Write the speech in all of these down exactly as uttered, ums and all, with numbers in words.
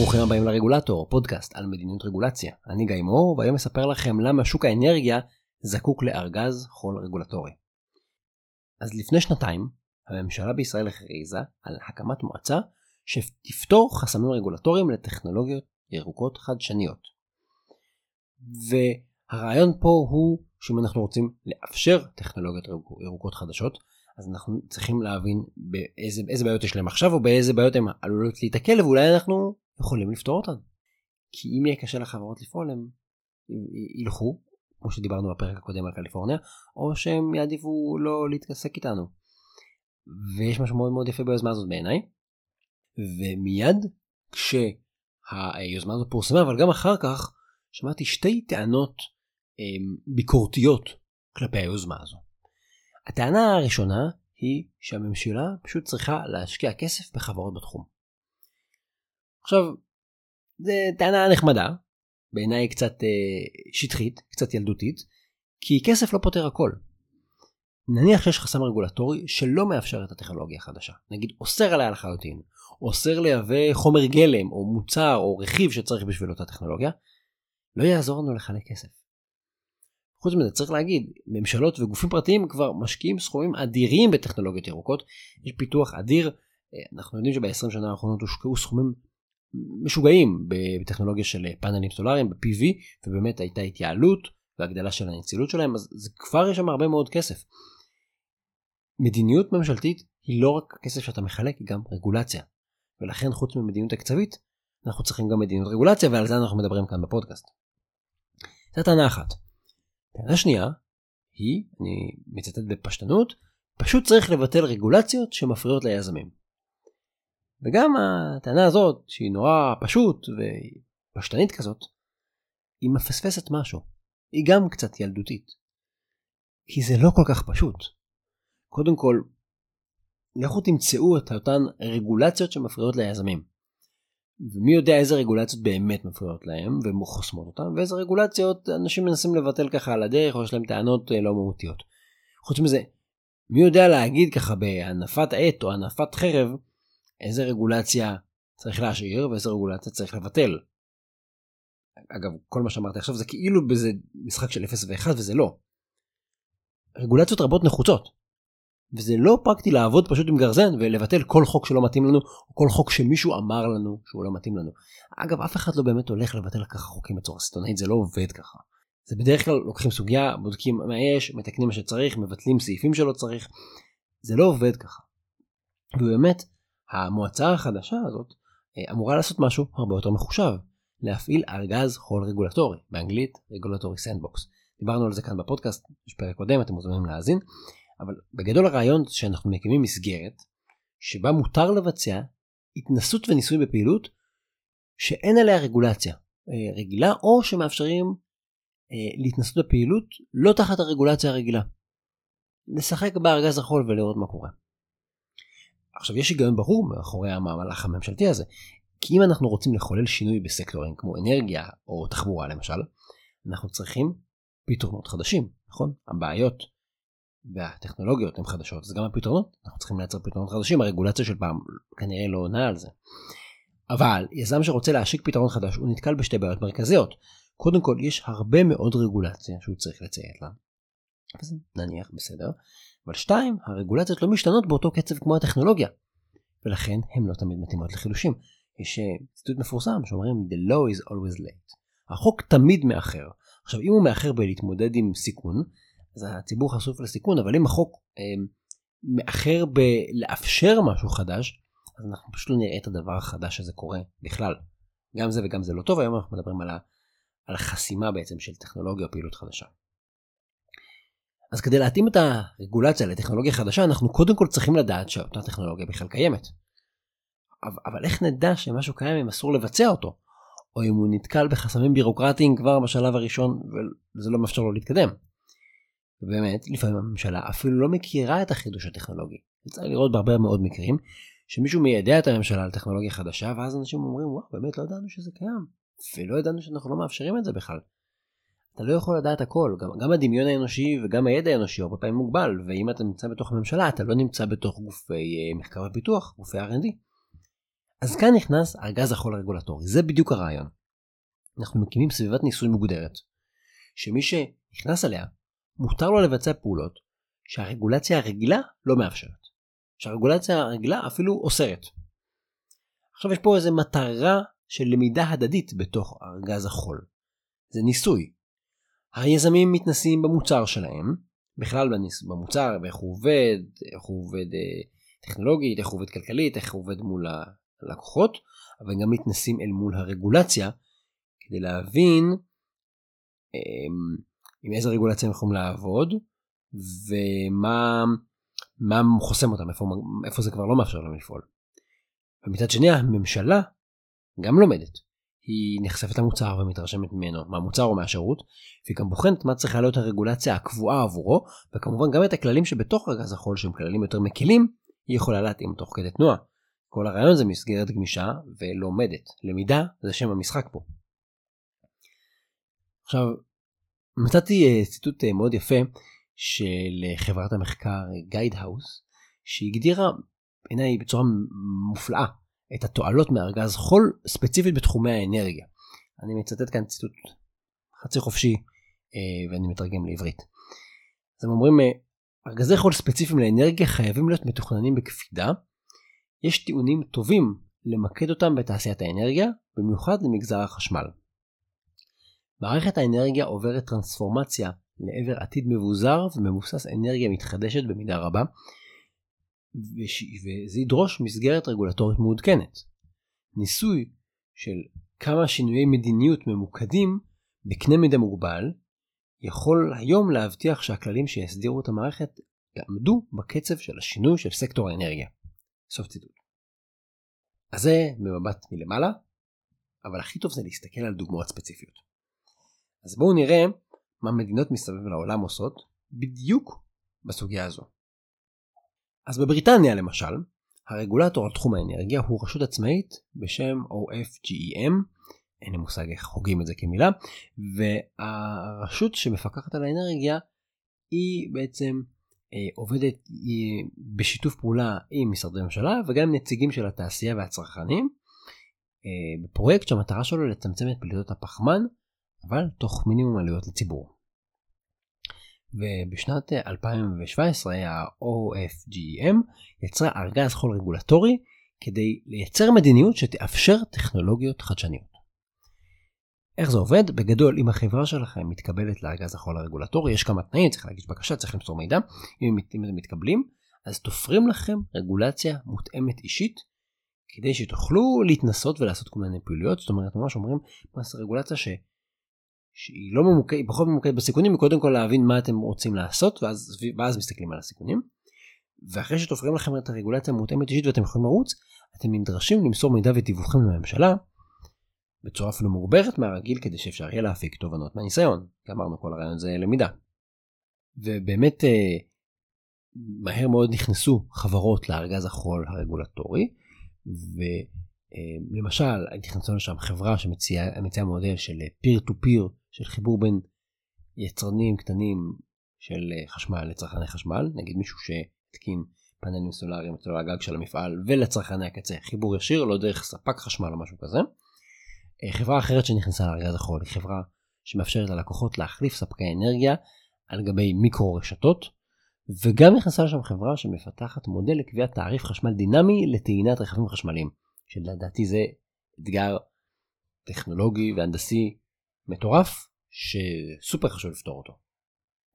ברוכים הבאים לרגולטור, פודקאסט על מדיניות רגולציה. אני גיא מור, והיום אספר לכם למה שוק האנרגיה זקוק לארגז חול רגולטורי. אז לפני שנתיים, הממשלה בישראל הכריזה על הקמת מועצה שתפתור חסמים רגולטוריים לטכנולוגיות ירוקות חדשניות. והרעיון פה הוא שאם אנחנו רוצים לאפשר טכנולוגיות ירוקות חדשות, אז אנחנו צריכים להבין באיזה, איזה בעיות יש להם עכשיו, או באיזה בעיות הם עלולות להתקל, ואולי אנחנו יכולים לפתור אותן. כי אם יהיה קשה לחברות לפעול, הם ילכו, כמו שדיברנו בפרק הקודם על קליפורניה, או שהם יעדיפו לא להתעסק איתנו. ויש משהו מאוד מאוד יפה ביוזמה הזאת בעיניי. ומיד כשהיוזמה הזאת פורסמה, אבל גם אחר כך, שמעתי שתי טענות ביקורתיות כלפי היוזמה הזו. הטענה הראשונה היא שהממשלה פשוט צריכה להשקיע כסף בחברות בתחום. עכשיו, זו טענה נחמדה, בעיניי קצת שטחית, קצת ילדותית, כי כסף לא פותר הכל. נניח שיש חסם רגולטורי שלא מאפשר את הטכנולוגיה החדשה. נגיד, אוסר עליה לחלוטין, אוסר לייבא חומר גלם או מוצר או רכיב שצריך בשביל אותה טכנולוגיה, לא יעזור לנו לחלק כסף. חוץ מזה, צריך להגיד, ממשלות וגופים פרטיים כבר משקיעים סכומים אדירים בטכנולוגיות ירוקות, יש פיתוח אדיר, אנחנו יודעים שב-עשרים שנה האחרונות הושקעו סכומים משוגעים בטכנולוגיה של פאנלים סולאריים, ב-פי וי, ובאמת הייתה התייעלות והגדלה של הנצילות שלהם, אז זה כבר יש שם הרבה מאוד כסף. מדיניות ממשלתית היא לא רק כסף שאתה מחלק, היא גם רגולציה, ולכן חוץ ממדיניות הקצבית, אנחנו צריכים גם מדיניות רגולציה, ועל זה אנחנו מדברים כאן בפודקאסט. זאת טענה אחת. טענה שנייה היא, אני מצטט בפשטנות, פשוט צריך לבטל רגולציות שמפריעות ליזמים. וגם הטענה הזאת, שהיא נורא פשוט ופשטנית כזאת, היא מפספסת משהו. היא גם קצת ילדותית. כי זה לא כל כך פשוט. קודם כל, לכו תמצאו את אותן רגולציות שמפריעות ליזמים. ומי יודע איזה רגולציות באמת מפריעות להם ומחוסמות אותם, ואיזה רגולציות אנשים מנסים לבטל ככה על הדרך, או יש להם טענות לא מהותיות. חוץ מזה, מי יודע להגיד ככה בהנפת עט או הנפת חרב, איזה רגולציה צריך להשאיר ואיזה רגולציה צריך לבטל. אגב, כל מה שאמרתי עכשיו זה כאילו בזה משחק של אפס ואחד, וזה לא. רגולציות רבות נחוצות. וזה לא פרקטי לעבוד פשוט עם גרזן ולבטל כל חוק שלא מתאים לנו, או כל חוק שמישהו אמר לנו שהוא לא מתאים לנו. אגב, אף אחד לא באמת הולך לבטל ככה חוקים בצורה סיטונאית, זה לא עובד ככה. זה בדרך כלל לוקחים סוגיה, בודקים מה יש, מתקנים מה שצריך, מבטלים סעיפים שלא צריך. זה לא עובד ככה. ובאמת, המועצה החדשה הזאת אמורה לעשות משהו הרבה יותר מחושב, להפעיל ארגז חול רגולטורי, באנגלית רגולטורי סנדבוקס. דיברנו על זה כאן בפודקאסט, יש פרק קודם, אתם מוזמנים להאזין. אבל בגדול הרעיון שאנחנו מקימים מסגרת שבה מותר לבצע התנסות וניסוי בפעילות שאין עליה רגולציה רגילה, או שמאפשרים להתנסות בפעילות לא תחת הרגולציה הרגילה. לשחק בארגז החול ולראות מה קורה. עכשיו יש היגיון ברור מאחורי המהלך הממשלתי הזה, כי אם אנחנו רוצים לחולל שינוי בסקטורים כמו אנרגיה או תחבורה למשל, אנחנו צריכים פתרונות חדשים, נכון? הבעיות והטכנולוגיות הן חדשות, אז גם הפתרונות, אנחנו צריכים לייצר פתרונות חדשים, הרגולציה של פעם כנראה לא עונה על זה. אבל יזם שרוצה להשיק פתרון חדש, הוא נתקל בשתי בעיות מרכזיות. קודם כל, יש הרבה מאוד רגולציה שהוא צריך לציית לה. אז נניח, בסדר. אבל שתיים, הרגולציות לא משתנות באותו קצב כמו הטכנולוגיה, ולכן הן לא תמיד מתאימות לחילושים. יש ציטוט מפורסם שאומרים, The law is always late. החוק תמיד מאחר. עכשיו, אם הוא מאחר בלהתמודד עם סיכון, אז הציבור חשוף לסיכון, אבל אם החוק אה, מאחר בלאפשר משהו חדש, אז אנחנו פשוט לא נראה את הדבר החדש שזה קורה בכלל. גם זה וגם זה לא טוב, היום אנחנו מדברים על, ה, על החסימה בעצם של טכנולוגיה או פעילות חדשה. אז כדי להתאים את הרגולציה לטכנולוגיה חדשה, אנחנו קודם כל צריכים לדעת שאותה טכנולוגיה בכלל קיימת. אבל, אבל איך נדע שמשהו קיים אם אסור לבצע אותו? או אם הוא נתקל בחסמים בירוקרטיים כבר בשלב הראשון, וזה לא מאפשר לו להתקדם. ובאמת, לפעמים הממשלה אפילו לא מכירה את החידוש הטכנולוגי. צריך לראות בהרבה מאוד מקרים, שמישהו מיידע את הממשלה על טכנולוגיה חדשה, ואז אנשים אומרים, וואו, באמת לא ידענו שזה קיים. ולא ידענו שאנחנו לא מאפשרים את זה בכלל. אתה לא יכול לדעת הכל, גם, גם הדמיון האנושי וגם הידע האנושי, הרבה פעמים מוגבל, ואם אתה נמצא בתוך הממשלה, אתה לא נמצא בתוך גופי מחקר ופיתוח, גופי אר אנד די. אז כאן נכנס ארגז החול הרגולטורי, זה בדיוק הרעיון. אנחנו מקימים סביבת ניסוי מוגדרת, שמי שנכנס אליה, מותר לו לבצע פעולות שהרגולציה הרגילה לא מאפשרת. שהרגולציה הרגילה אפילו אוסרת. עכשיו יש פה איזו מטרה של למידה הדדית בתוך ארגז החול. זה ניסוי. היזמים מתנסים במוצר שלהם, בכלל במוצר, באיך הוא עובד, איך הוא עובד טכנולוגית, איך הוא עובד כלכלית, איך הוא עובד מול הלקוחות, אבל גם מתנסים אל מול הרגולציה, כדי להבין עם איזה רגולציה הם יכולים לעבוד, ומה מה חוסם אותם, איפה, איפה זה כבר לא מאפשר להם לפעול. ומצד שני, הממשלה גם לומדת. היא נחשפת למוצר ומתרשמת ממנו, מהמוצר או מהשירות, והיא גם בוחנת מה צריכה להיות הרגולציה הקבועה עבורו, וכמובן גם את הכללים שבתוך ארגז החול, שהם כללים יותר מקלים, היא יכולה להתאים תוך כדי תנועה. כל הרעיון זה מסגרת גמישה ולומדת. למידה זה שם המשחק פה. עכשיו, מצאתי ציטוט מאוד יפה של חברת המחקר Gidehouse, שהגדירה בעיניי בצורה מופלאה את התועלות מארגז חול ספציפית בתחומי האנרגיה. אני מצטט כאן ציטוט חצי חופשי ואני מתרגם לעברית. אז הם אומרים, ארגזי חול ספציפיים לאנרגיה חייבים להיות מתוכננים בקפידה. יש טיעונים טובים למקד אותם בתעשיית האנרגיה, במיוחד למגזר החשמל. מערכת האנרגיה עוברת טרנספורמציה לעבר עתיד מבוזר ומבוסס אנרגיה מתחדשת במידה רבה, וזה ידרוש מסגרת רגולטורית מעודכנת. ניסוי של כמה שינויי מדיניות ממוקדים בקנה מידה מוגבל, יכול היום להבטיח שהכללים שיסדירו את המערכת יעמדו בקצב של השינוי של סקטור האנרגיה. סוף ציטוט. אז זה במבט מלמעלה, אבל הכי טוב זה להסתכל על דוגמאות ספציפיות. אז בואו נראה מה מדינות מסביב לעולם עושות בדיוק בסוגיה הזו. אז בבריטניה למשל, הרגולטור על תחום האנרגיה הוא רשות עצמאית בשם O F G E M, אין לי מושג איך חוגים את זה כמילה, והרשות שמפקחת על האנרגיה היא בעצם עובדת בשיתוף פעולה עם משרדי ממשלה וגם נציגים של התעשייה והצרכנים, בפרויקט שהמטרה שלו לצמצם את פליטות הפחמן, אבל תוך מינימום עלויות לציבור. ובשנת אלפיים שבע עשרה ה-O F G E M יצרה ארגז חול רגולטורי כדי לייצר מדיניות שתאפשר טכנולוגיות חדשניות. איך זה עובד? בגדול, אם החברה שלכם מתקבלת לארגז החול הרגולטורי, יש כמה תנאים, צריך להגיש בקשה, צריך למסור מידע, אם, אם אתם מתקבלים, אז תופרים לכם רגולציה מותאמת אישית, כדי שתוכלו להתנסות ולעשות כל מיני פעילויות, זאת אומרת, ממש אומרים, מה זה רגולציה ש... שהיא לא ממוקד, פחות ממוקד בסיכונים, קודם כל להבין מה אתם רוצים לעשות, ואז, ואז מסתכלים על הסיכונים, ואחרי שתופרים לכם את הרגולציה מותאמת אישית ואתם יכולים לרוץ, אתם נדרשים למסור מידע ודיווחים לממשלה, בצורה אפילו מוגברת מהרגיל, כדי שאפשר יהיה להפיק תובנות מהניסיון. אמרנו, כל הרעיון זה למידה. ובאמת, מהר מאוד נכנסו חברות לארגז החול הרגולטורי, ולמשל, נכנסו לשם חברה שמציעה מודל של פיר טו פיר, של חיבור בין יצרנים קטנים של חשמל לצרכני חשמל, נגיד מישהו שתקין פאנלים סולאריים אצל הגג של המפעל, ולצרכני הקצה, חיבור ישיר, לא דרך ספק חשמל או משהו כזה. חברה אחרת שנכנסה לארגז החול, היא חברה שמאפשרת ללקוחות להחליף ספקי אנרגיה על גבי מיקרו רשתות, וגם נכנסה לשם חברה שמפתחת מודל לקביעת תעריף חשמל דינמי לטעינת רכבים חשמליים, שלדעתי זה אתגר טכנולוגי והנדסי מטורף, שסופר חשוב לפתור אותו.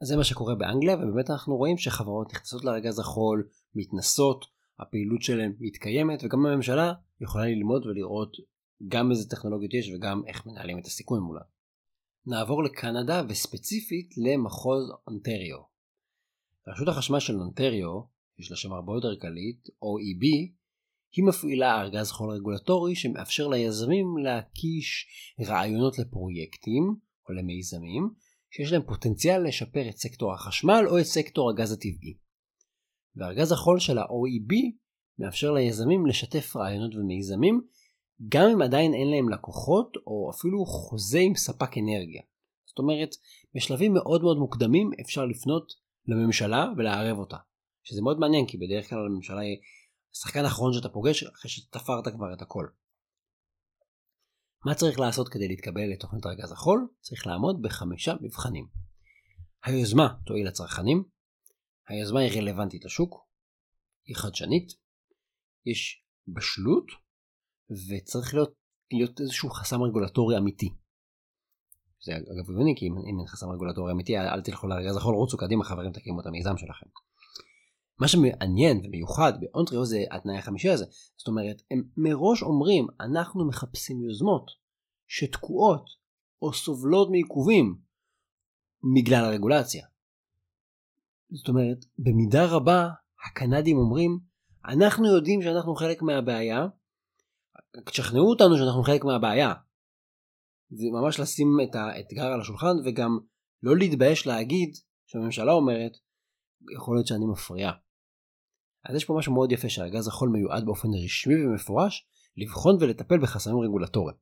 אז זה מה שקורה באנגליה, ובאמת אנחנו רואים שחברות נכנסות לארגז החול, מתנסות, הפעילות שלהן מתקיימת, וגם הממשלה יכולה ללמוד ולראות גם איזה טכנולוגיות יש וגם איך מנהלים את הסיכון מולה. נעבור לקנדה וספציפית למחוז אונטריו. רשות החשמל של אונטריו, יש לה שם הרבה יותר כללית, O E B, היא מפעילה ארגז חול רגולטורי שמאפשר ליזמים להקיש רעיונות לפרויקטים או למיזמים שיש להם פוטנציאל לשפר את סקטור החשמל או את סקטור הגז הטבעי. וארגז החול של ה-O E B מאפשר ליזמים לשתף רעיונות ומיזמים גם אם עדיין אין להם לקוחות או אפילו חוזה עם ספק אנרגיה. זאת אומרת, בשלבים מאוד מאוד מוקדמים אפשר לפנות לממשלה ולערב אותה. שזה מאוד מעניין, כי בדרך כלל הממשלה השחקן האחרון שאתה פוגש אחרי שתפרת כבר את הכל. מה צריך לעשות כדי להתקבל לתוכנית ארגז החול? צריך לעמוד בחמישה מבחנים. היוזמה תועיל לצרכנים, היוזמה היא רלוונטית לשוק, היא חדשנית, יש בשלות, וצריך להיות, להיות איזשהו חסם רגולטורי אמיתי. זה אגב בני, כי אם אין חסם רגולטורי אמיתי, אל תלכו לארגז החול, רוצו קדימה, חברים, תקימו את המיזם שלכם. מה שמעניין ומיוחד באונטריו זה התנאי החמישי הזה. זאת אומרת, הם מראש אומרים, אנחנו מחפשים יוזמות שתקועות או סובלות מעיכובים בגלל הרגולציה. זאת אומרת, במידה רבה הקנדים אומרים, אנחנו יודעים שאנחנו חלק מהבעיה, תשכנעו אותנו שאנחנו חלק מהבעיה. זה ממש לשים את האתגר על השולחן וגם לא להתבייש להגיד שהממשלה אומרת, יכול להיות שאני מפריע. אז יש פה משהו מאוד יפה שהארגז החול מיועד באופן רשמי ומפורש לבחון ולטפל בחסמים רגולטוריים.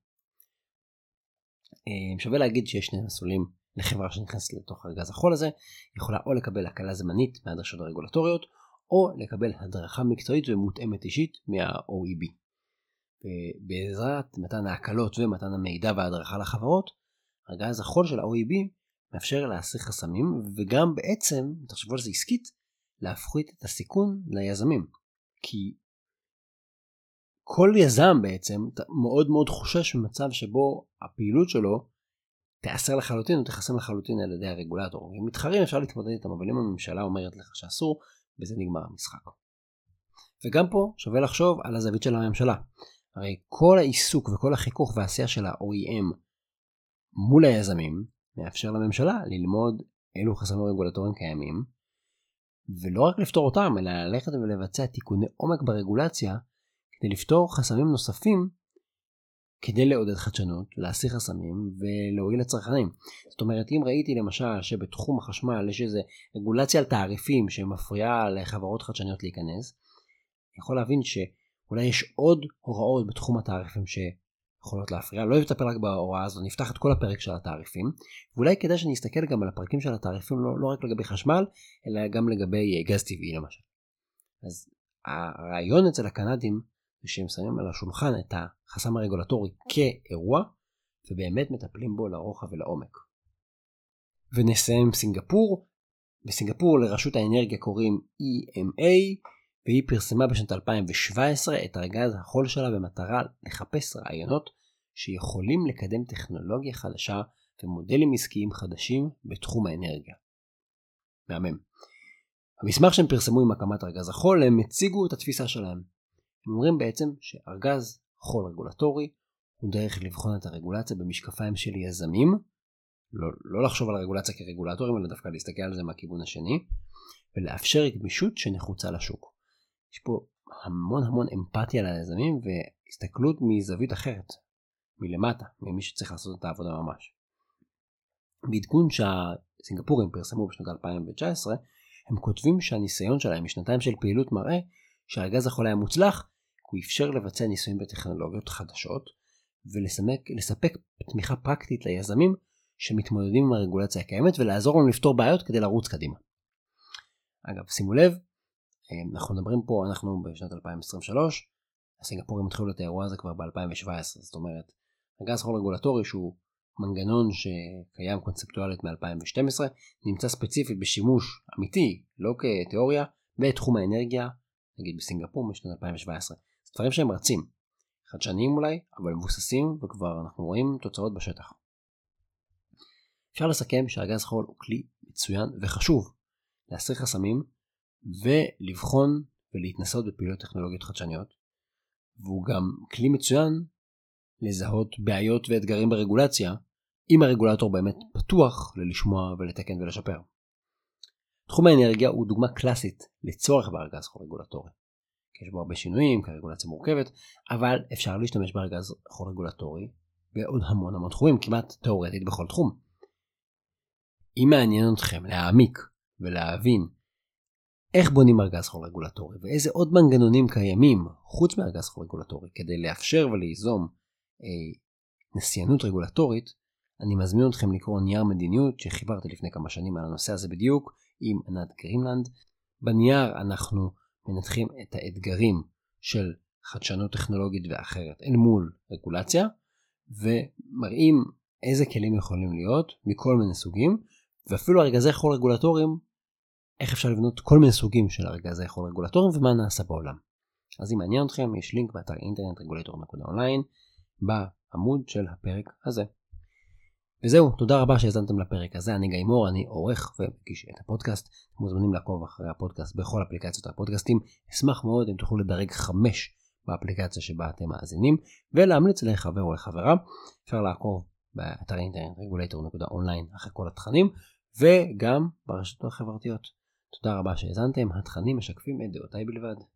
שווה להגיד שיש שני מסלולים לחברה שנכנסת לתוך הארגז החול הזה, יכולה או לקבל הקלה זמנית מהדרשות הרגולטוריות, או לקבל הדרכה מקצועית ומותאמת אישית מה-או אי בי. בעזרת מתן ההקלות ומתן המידע וההדרכה לחברות, הארגז החול של ה-או אי בי מאפשר להסיר חסמים, וגם בעצם, תחשבו על זה עסקית, להפחית את הסיכון ליזמים. כי כל יזם בעצם מאוד מאוד חושש במצב שבו הפעילות שלו תאסר לחלוטין או תחסם לחלוטין על ידי הרגולטור. אם מתחרים אפשר להתמודד איתם, אבל אם הממשלה אומרת לך שאסור, בזה נגמר המשחק. וגם פה שווה לחשוב על הזווית של הממשלה. הרי כל העיסוק וכל החיכוך והעשייה של ה-או אי אם מול היזמים, מאפשר לממשלה ללמוד אילו חסמים רגולטוריים קיימים, ולא רק לפתור אותם, אלא ללכת ולבצע תיקוני עומק ברגולציה, כדי לפתור חסמים נוספים, כדי לעודד חדשנות, להסיר חסמים ולהועיל לצרכנים. זאת אומרת, אם ראיתי למשל שבתחום החשמל יש איזו רגולציה על תעריפים שמפריעה לחברות חדשניות להיכנס, אני יכול להבין שאולי יש עוד הוראות בתחום התעריפים ש... יכולות להפריע, לא יטפל רק בהוראה הזו, נפתח את כל הפרק של התעריפים, ואולי כדאי שנסתכל גם על הפרקים של התעריפים, לא, לא רק לגבי חשמל, אלא גם לגבי גז טבעי למשל. אז הרעיון אצל הקנדים, זה שהם שמים על השולחן את החסם הרגולטורי כאירוע, ובאמת מטפלים בו לרוחב ולעומק. ונסיים בסינגפור, בסינגפור לרשות האנרגיה קוראים אי אם איי, והיא פרסמה בשנת אלפיים שבע עשרה את ארגז החול שלה במטרה לחפש רעיונות שיכולים לקדם טכנולוגיה חדשה ומודלים עסקיים חדשים בתחום האנרגיה. מהמם. המסמך שהם פרסמו עם הקמת ארגז החול, הם הציגו את התפיסה שלהם. הם אומרים בעצם שארגז חול רגולטורי הוא דרך לבחון את הרגולציה במשקפיים של יזמים, לא, לא לחשוב על הרגולציה כרגולטורים, אלא דווקא להסתכל על זה מהכיוון השני, ולאפשר גמישות שנחוצה לשוק. יש פה המון המון אמפתיה ליזמים והסתכלות מזווית אחרת, מלמטה, ממי שצריך לעשות את העבודה ממש. בעדכון שהסינגפורים פרסמו בשנת אלפיים תשע עשרה, הם כותבים שהניסיון שלהם משנתיים של פעילות מראה שהארגז החול היה מוצלח, הוא אפשר לבצע ניסויים בטכנולוגיות חדשות ולספק תמיכה פרקטית ליזמים שמתמודדים עם הרגולציה הקיימת ולעזור להם לפתור בעיות כדי לרוץ קדימה. אגב, שימו לב, אנחנו מדברים פה, אנחנו בשנת אלפיים עשרים ושלוש, הסינגפורים התחילו את האירוע הזה כבר ב-אלפיים שבע עשרה, זאת אומרת, ארגז חול רגולטורי שהוא מנגנון שקיים קונספטואלית מ-אלפיים שתים עשרה, נמצא ספציפית בשימוש אמיתי, לא כתיאוריה, בתחום האנרגיה, נגיד בסינגפור משנת אלפיים שבע עשרה. זה דברים שהם רצים, חדשניים אולי, אבל מבוססים, וכבר אנחנו רואים תוצאות בשטח. אפשר לסכם שארגז חול הוא כלי מצוין וחשוב להסיר חסמים, ולבחון ולהתנסות בפעילות טכנולוגיות חדשניות, והוא גם כלי מצוין לזהות בעיות ואתגרים ברגולציה, אם הרגולטור באמת פתוח ללשמוע ולתקן ולשפר. תחום האנרגיה הוא דוגמה קלאסית לצורך בארגז חול רגולטורי. יש בו הרבה שינויים, כרגולציה מורכבת, אבל אפשר להשתמש בארגז חול רגולטורי בעוד המון המון תחומים, כמעט תיאורטית בכל תחום. אם מעניין אתכם להעמיק ולהבין איך בונים ארגז חול רגולטורי, ואיזה עוד מנגנונים קיימים חוץ מארגז חול רגולטורי, כדי לאפשר וליזום אה, נסיינות רגולטורית, אני מזמין אתכם לקרוא נייר מדיניות שחיברתי לפני כמה שנים על הנושא הזה בדיוק, עם ענת גרינלנד. בנייר אנחנו מנתחים את האתגרים של חדשנות טכנולוגית ואחרת אל מול רגולציה, ומראים איזה כלים יכולים להיות מכל מיני סוגים, ואפילו ארגזי חול רגולטוריים, איך אפשר לבנות כל מיני סוגים של ארגזי חול רגולטוריים ומה נעשה בעולם. אז אם מעניין אתכם, יש לינק באתר אינטרנט רגולטור נקודה אונליין בעמוד של הפרק הזה. וזהו, תודה רבה שהזנתם לפרק הזה. אני גיא מור, אני עורך ומגיש את הפודקאסט. אתם מוזמנים לעקוב אחרי הפודקאסט בכל אפליקציות הפודקאסטים. אשמח מאוד אם תוכלו לדרג חמש באפליקציה שבה אתם מאזינים, ולהמליץ לחבר או לחברה. אפשר לעקוב באתר אינטרנט רגולטור נקודה אונליין אחרי כל התכנים, וגם ברשתות החברתיות. תודה רבה שהזנתם, התכנים משקפים את דעותיי בלבד.